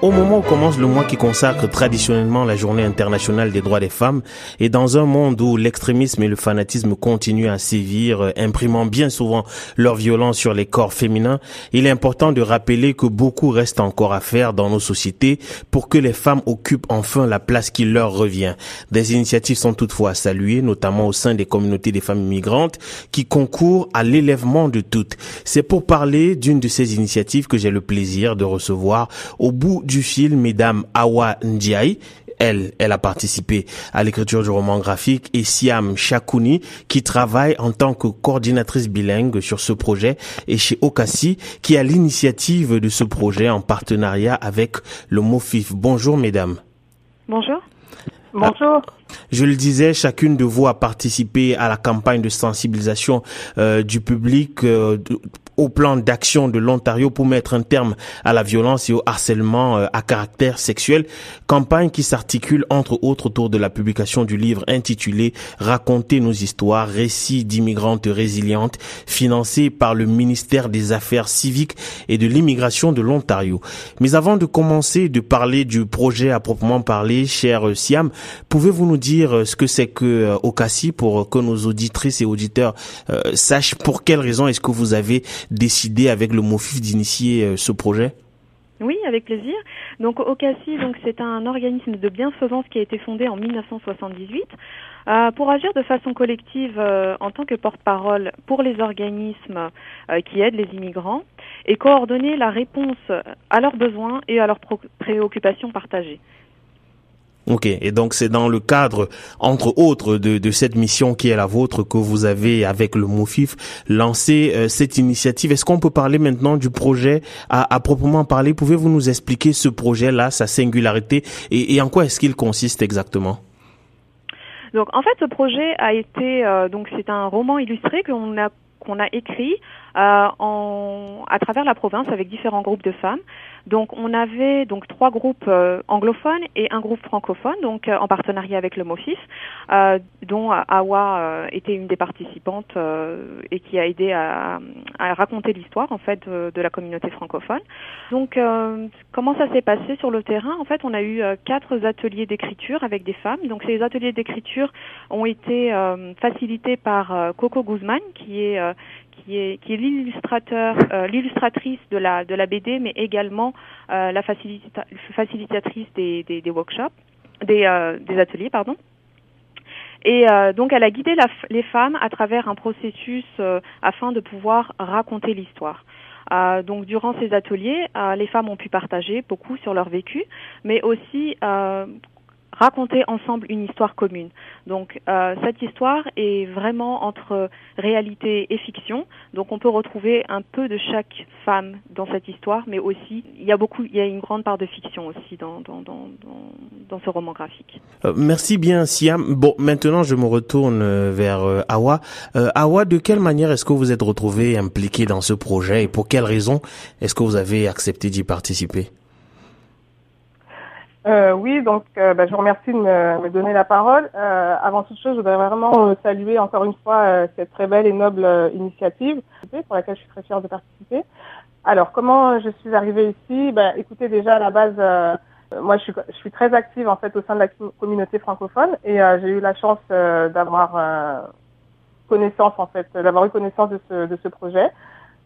Au moment où commence le mois qui consacre traditionnellement la Journée internationale des droits des femmes, et dans un monde où l'extrémisme et le fanatisme continuent à sévir, imprimant bien souvent leur violence sur les corps féminins, il est important de rappeler que beaucoup reste encore à faire dans nos sociétés pour que les femmes occupent enfin la place qui leur revient. Des initiatives sont toutefois à saluer, notamment au sein des communautés des femmes immigrantes, qui concourent à l'élèvement de toutes. C'est pour parler d'une de ces initiatives que j'ai le plaisir de recevoir au bout du film, Madame Awa Ndiaye. Elle a participé à l'écriture du roman graphique, et Siham Chakrouni, qui travaille en tant que coordinatrice bilingue sur ce projet, et chez OCASI, qui a l'initiative de ce projet en partenariat avec le MoFif. Bonjour mesdames. Bonjour. Bonjour. Je le disais, chacune de vous a participé à la campagne de sensibilisation du public au plan d'action de l'Ontario pour mettre un terme à la violence et au harcèlement à caractère sexuel, campagne qui s'articule entre autres autour de la publication du livre intitulé « Raconter nos histoires, récits d'immigrantes résilientes » financé par le ministère des Affaires civiques et de l'immigration de l'Ontario. Mais avant de commencer de parler du projet à proprement parler, chère Siham, pouvez-vous nous dire ce que c'est que OCASI pour que nos auditrices et auditeurs sachent pour quelles raisons est-ce que vous avez décidé avec le MoFif d'initier ce projet? Oui, avec plaisir. Donc OCASI, c'est un organisme de bienfaisance qui a été fondé en 1978 pour agir de façon collective en tant que porte-parole pour les organismes qui aident les immigrants et coordonner la réponse à leurs besoins et à leurs préoccupations partagées. Ok, et donc c'est dans le cadre, entre autres, de cette mission qui est la vôtre que vous avez, avec le MoFif, lancé cette initiative. Est-ce qu'on peut parler maintenant du projet à proprement parler? Pouvez-vous nous expliquer ce projet-là, sa singularité, et en quoi est-ce qu'il consiste exactement? Donc en fait, ce projet a été, c'est un roman illustré qu'on a écrit à travers la province avec différents groupes de femmes. Donc on avait trois groupes anglophones et un groupe francophone, en partenariat avec le MoFif, dont Awa était une des participantes et qui a aidé à raconter l'histoire en fait de la communauté francophone. Donc comment ça s'est passé sur le terrain? En fait, on a eu 4 ateliers d'écriture avec des femmes. Donc ces ateliers d'écriture ont été facilités par Coco Guzman, qui est l'illustratrice de la BD, mais également la facilitatrice des workshops, des ateliers, pardon. Et elle a guidé les femmes à travers un processus afin de pouvoir raconter l'histoire. Durant ces ateliers, les femmes ont pu partager beaucoup sur leur vécu, mais aussi raconter ensemble une histoire commune. Donc cette histoire est vraiment entre réalité et fiction. Donc on peut retrouver un peu de chaque femme dans cette histoire, mais aussi il y a une grande part de fiction aussi dans ce roman graphique. Merci bien Siham. Bon, maintenant je me retourne vers Awa. Awa, de quelle manière est-ce que vous êtes retrouvée impliquée dans ce projet et pour quelles raisons est-ce que vous avez accepté d'y participer? Oui, je vous remercie de me donner la parole. Avant toute chose, je voudrais vraiment saluer encore une fois cette très belle et noble initiative pour laquelle je suis très fière de participer. Alors, comment je suis arrivée ici? Écoutez, déjà à la base, moi je suis très active en fait au sein de la communauté francophone et j'ai eu la chance d'avoir eu connaissance de ce projet.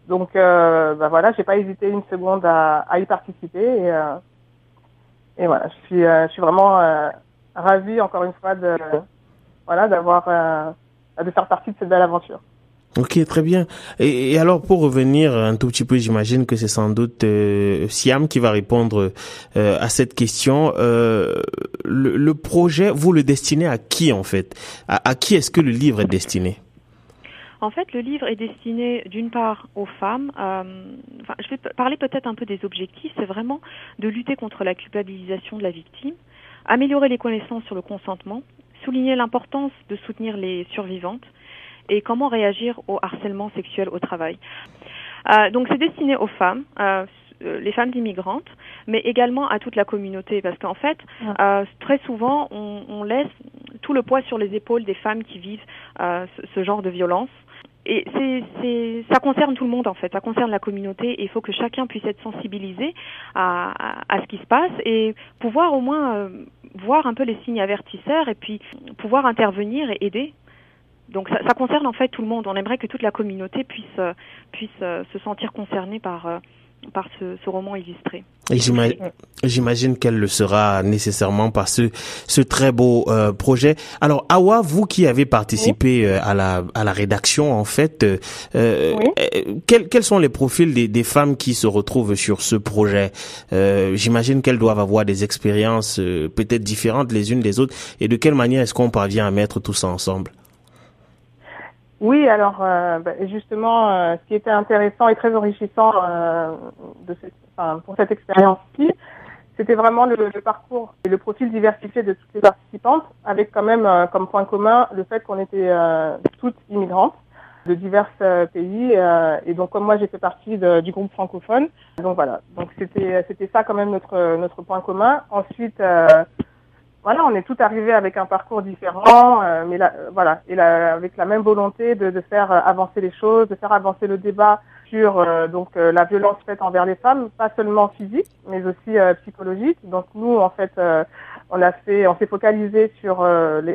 Donc, j'ai pas hésité une seconde à y participer et voilà, je suis vraiment ravie encore une fois de faire partie de cette belle aventure. Ok, très bien. Et alors pour revenir un tout petit peu, j'imagine que c'est sans doute Siham qui va répondre à cette question. Le projet, vous le destinez à qui en fait? À qui est-ce que le livre est destiné? En fait, le livre est destiné d'une part aux femmes. Je vais parler peut-être un peu des objectifs. C'est vraiment de lutter contre la culpabilisation de la victime, améliorer les connaissances sur le consentement, souligner l'importance de soutenir les survivantes et comment réagir au harcèlement sexuel au travail. Donc c'est destiné aux femmes, les femmes immigrantes, mais également à toute la communauté, parce qu'en fait, très souvent, on laisse tout le poids sur les épaules des femmes qui vivent ce genre de violence. Et ça concerne tout le monde en fait, ça concerne la communauté et il faut que chacun puisse être sensibilisé à ce qui se passe et pouvoir au moins voir un peu les signes avertisseurs et puis pouvoir intervenir et aider. Donc ça concerne en fait tout le monde, on aimerait que toute la communauté puisse se sentir concernée par ce roman illustré. Et j'imagine qu'elle le sera nécessairement par ce très beau projet. Alors Awa, vous qui avez participé à la rédaction en fait, quels sont les profils des femmes qui se retrouvent sur ce projet? J'imagine qu'elles doivent avoir des expériences peut-être différentes les unes des autres. Et de quelle manière est-ce qu'on parvient à mettre tout ça ensemble? Oui, alors justement, ce qui était intéressant et très enrichissant pour cette expérience-ci, c'était vraiment le parcours et le profil diversifié de toutes les participantes, avec quand même comme point commun le fait qu'on était toutes immigrantes de divers pays. Et donc, comme moi, j'ai fait partie du groupe francophone. Donc voilà, donc c'était ça quand même notre point commun. Ensuite, voilà, on est toutes arrivées avec un parcours différent, mais avec la même volonté de faire avancer les choses, de faire avancer le débat sur la violence faite envers les femmes, pas seulement physique, mais aussi psychologique. Donc nous, en fait, on s'est focalisé sur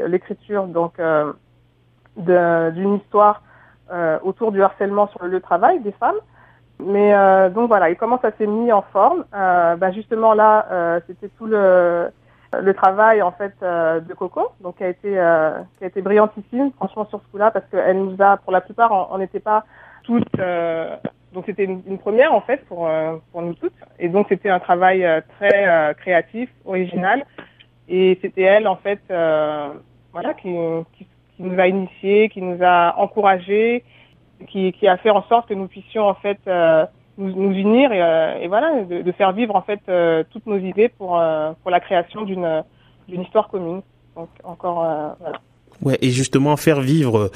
l'écriture d'une histoire autour du harcèlement sur le lieu de travail des femmes. Mais donc voilà, et comment ça s'est mis en forme? Justement là, c'était tout le travail en fait de Coco, donc qui a été brillantissime franchement sur ce coup-là, parce qu'elle nous a, pour la plupart, on n'était pas toutes, donc c'était une première en fait pour nous toutes, et donc c'était un travail très créatif, original, et c'était elle en fait qui nous a initiés, qui nous a encouragés, qui a fait en sorte que nous puissions en fait nous unir et voilà, de faire vivre en fait toutes nos idées pour la création d'une histoire commune. Donc encore voilà. Ouais, et justement faire vivre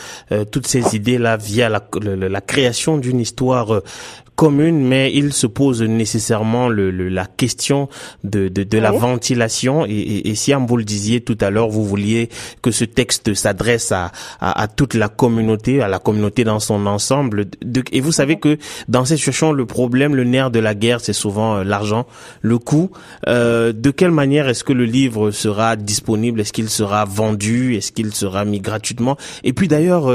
toutes ces idées-là via la création d'une histoire commune, mais il se pose nécessairement la question de la ventilation. Et si vous le disiez tout à l'heure, vous vouliez que ce texte s'adresse à toute la communauté, à la communauté dans son ensemble. Et vous savez que dans ces situations, le problème, le nerf de la guerre, c'est souvent l'argent, le coût. De quelle manière est-ce que le livre sera disponible? Est-ce qu'il sera vendu? Est-ce qu'il sera mis gratuitement? Et puis d'ailleurs,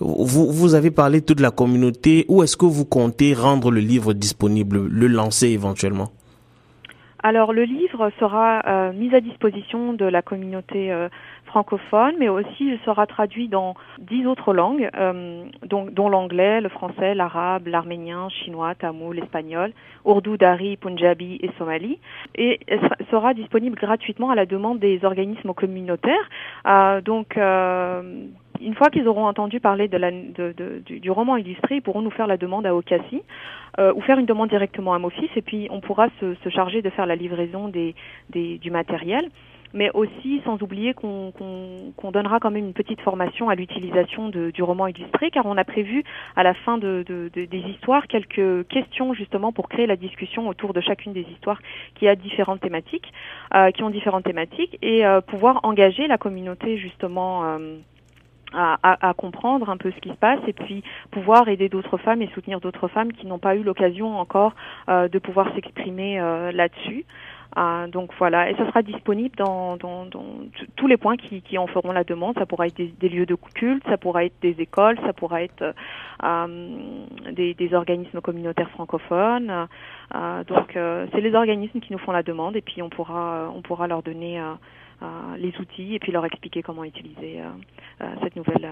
vous avez parlé de toute la communauté. Où est-ce que vous comptez rendre le livre disponible, le lancer éventuellement? Alors le livre sera mis à disposition de la communauté francophone, mais aussi il sera traduit dans 10 autres langues, dont l'anglais, le français, l'arabe, l'arménien, chinois, tamoul, l'espagnol, ourdou, dari, punjabi et somali, et sera disponible gratuitement à la demande des organismes communautaires. Une fois qu'ils auront entendu parler du roman illustré, ils pourront nous faire la demande à OCASI ou faire une demande directement à MoFif, et puis on pourra se charger de faire la livraison du matériel. Mais aussi, sans oublier qu'on donnera quand même une petite formation à l'utilisation du roman illustré, car on a prévu à la fin des histoires quelques questions justement pour créer la discussion autour de chacune des histoires qui ont différentes thématiques, et pouvoir engager la communauté justement à comprendre un peu ce qui se passe, et puis pouvoir aider d'autres femmes et soutenir d'autres femmes qui n'ont pas eu l'occasion encore de pouvoir s'exprimer là-dessus. Donc voilà, et ça sera disponible dans tous les points qui en feront la demande. Ça pourra être des lieux de culte, ça pourra être des écoles, ça pourra être des organismes communautaires francophones. Donc c'est les organismes qui nous font la demande, et puis on pourra leur donner les outils et puis leur expliquer comment utiliser cette nouvelle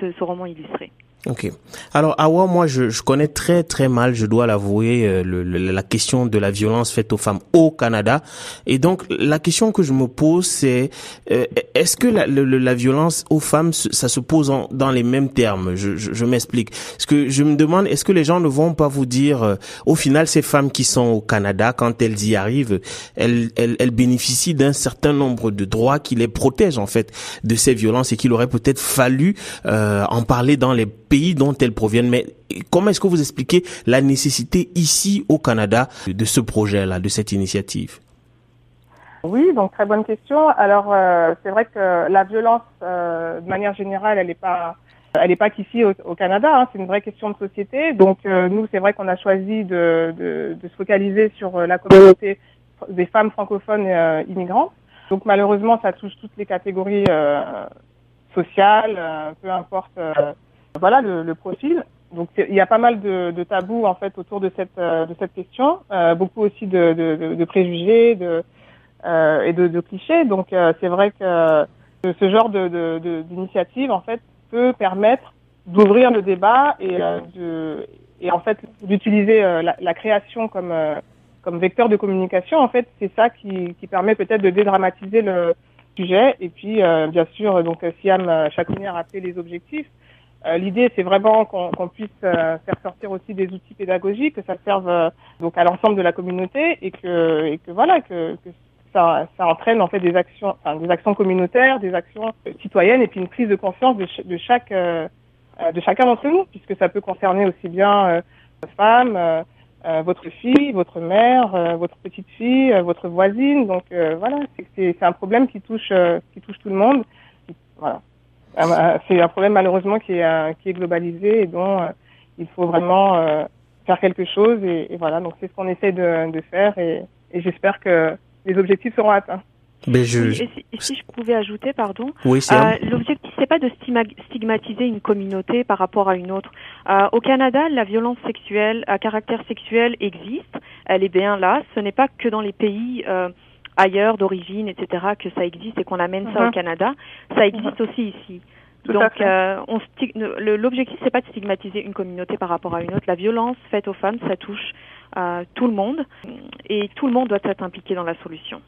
ce roman illustré. Ok. Alors Awa, moi je connais très très mal, je dois l'avouer, la question de la violence faite aux femmes au Canada. Et donc la question que je me pose, c'est est-ce que la violence aux femmes, ça se pose dans les mêmes termes? Je m'explique. Parce que je me demande, est-ce que les gens ne vont pas vous dire, au final, ces femmes qui sont au Canada, quand elles y arrivent, elles bénéficient d'un certain nombre de droits qui les protègent en fait de ces violences, et qu'il aurait peut-être fallu en parler dans les pays dont elles proviennent. Mais comment est-ce que vous expliquez la nécessité ici au Canada de ce projet-là, de cette initiative? Oui, donc très bonne question. Alors c'est vrai que la violence, de manière générale, elle n'est pas qu'ici au Canada, hein. C'est une vraie question de société. Donc nous, c'est vrai qu'on a choisi de se focaliser sur la communauté des femmes francophones immigrantes. Donc malheureusement, ça touche toutes les catégories sociales, peu importe voilà le profil. Donc il y a pas mal de tabous en fait autour de cette question, beaucoup aussi de préjugés, et de clichés. Donc c'est vrai que ce genre d'initiative en fait peut permettre d'ouvrir le débat et en fait d'utiliser la création comme vecteur de communication. En fait, c'est ça qui permet peut-être de dédramatiser le sujet. Et puis bien sûr, donc Siham Chakrouni a rappelé les objectifs. L'idée, c'est vraiment qu'on puisse faire sortir aussi des outils pédagogiques, que ça serve donc à l'ensemble de la communauté et que voilà que ça entraîne en fait des actions communautaires, des actions citoyennes et puis une prise de conscience de chacun d'entre nous, puisque ça peut concerner aussi bien femmes, votre fille, votre mère, votre petite fille, votre voisine. Donc voilà, c'est un problème qui touche tout le monde. Voilà. C'est un problème malheureusement qui est globalisé et dont il faut vraiment faire quelque chose et voilà, donc c'est ce qu'on essaie de faire et j'espère que les objectifs seront atteints. Mais si je pouvais ajouter, pardon, oui, l'objectif c'est pas de stigmatiser une communauté par rapport à une autre. Au Canada, la violence sexuelle à caractère sexuel existe, elle est bien là, ce n'est pas que dans les pays ailleurs, d'origine, etc., que ça existe et qu'on amène ça au Canada, ça existe aussi ici. Donc, l'objectif, c'est pas de stigmatiser une communauté par rapport à une autre. La violence faite aux femmes, ça touche tout le monde et tout le monde doit être impliqué dans la solution.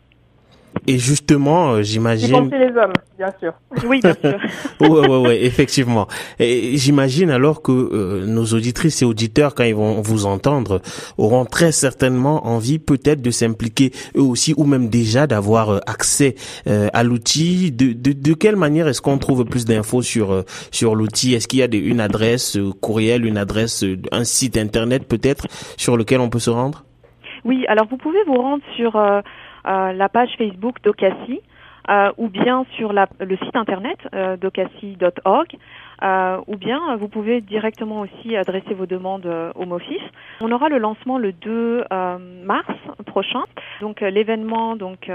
Et justement, j'imagine... Y compris les hommes, bien sûr. Oui, bien sûr. Oui, effectivement. Et j'imagine alors que nos auditrices et auditeurs, quand ils vont vous entendre, auront très certainement envie peut-être de s'impliquer eux aussi, ou même déjà d'avoir accès à l'outil. De quelle manière est-ce qu'on trouve plus d'infos sur l'outil? Est-ce qu'il y a une adresse courriel, une adresse, un site internet peut-être sur lequel on peut se rendre? Oui, alors vous pouvez vous rendre sur... la page Facebook d'OCASI ou bien sur le site internet d'ocasi.org ou bien vous pouvez directement aussi adresser vos demandes au MoFif. On aura le lancement le 2 mars prochain. Donc l'événement donc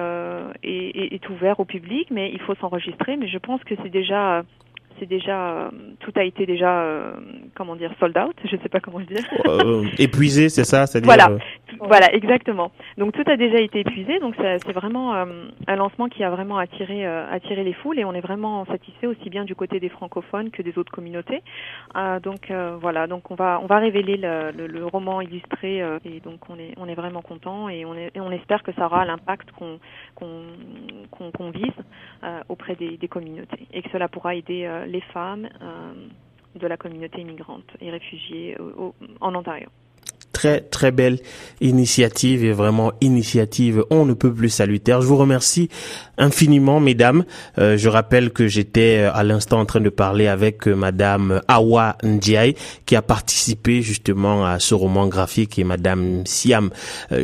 est ouvert au public, mais il faut s'enregistrer, mais je pense que c'est déjà tout a été déjà comment dire, sold out, je ne sais pas comment dire. Épuisé, c'est ça, c'est-à-dire. Voilà, voilà, exactement. Donc tout a déjà été épuisé, donc c'est vraiment un lancement qui a vraiment attiré les foules et on est vraiment satisfait aussi bien du côté des francophones que des autres communautés. Donc voilà, donc on va révéler le roman illustré et donc on est vraiment content et on espère que ça aura l'impact qu'on vise auprès des communautés et que cela pourra aider les femmes de la communauté immigrante et réfugiée en Ontario. Très, très belle initiative et vraiment initiative, on ne peut plus salutaire. Je vous remercie infiniment, mesdames. Je rappelle que j'étais à l'instant en train de parler avec madame Awa Ndiaye, qui a participé justement à ce roman graphique, et madame Siham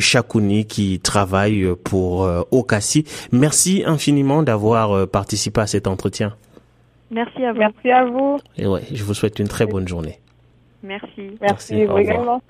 Chakrouni, qui travaille pour OCASI. Merci infiniment d'avoir participé à cet entretien. Merci à vous. Merci à vous. Et ouais, je vous souhaite une très bonne journée. Merci. Merci, vous également.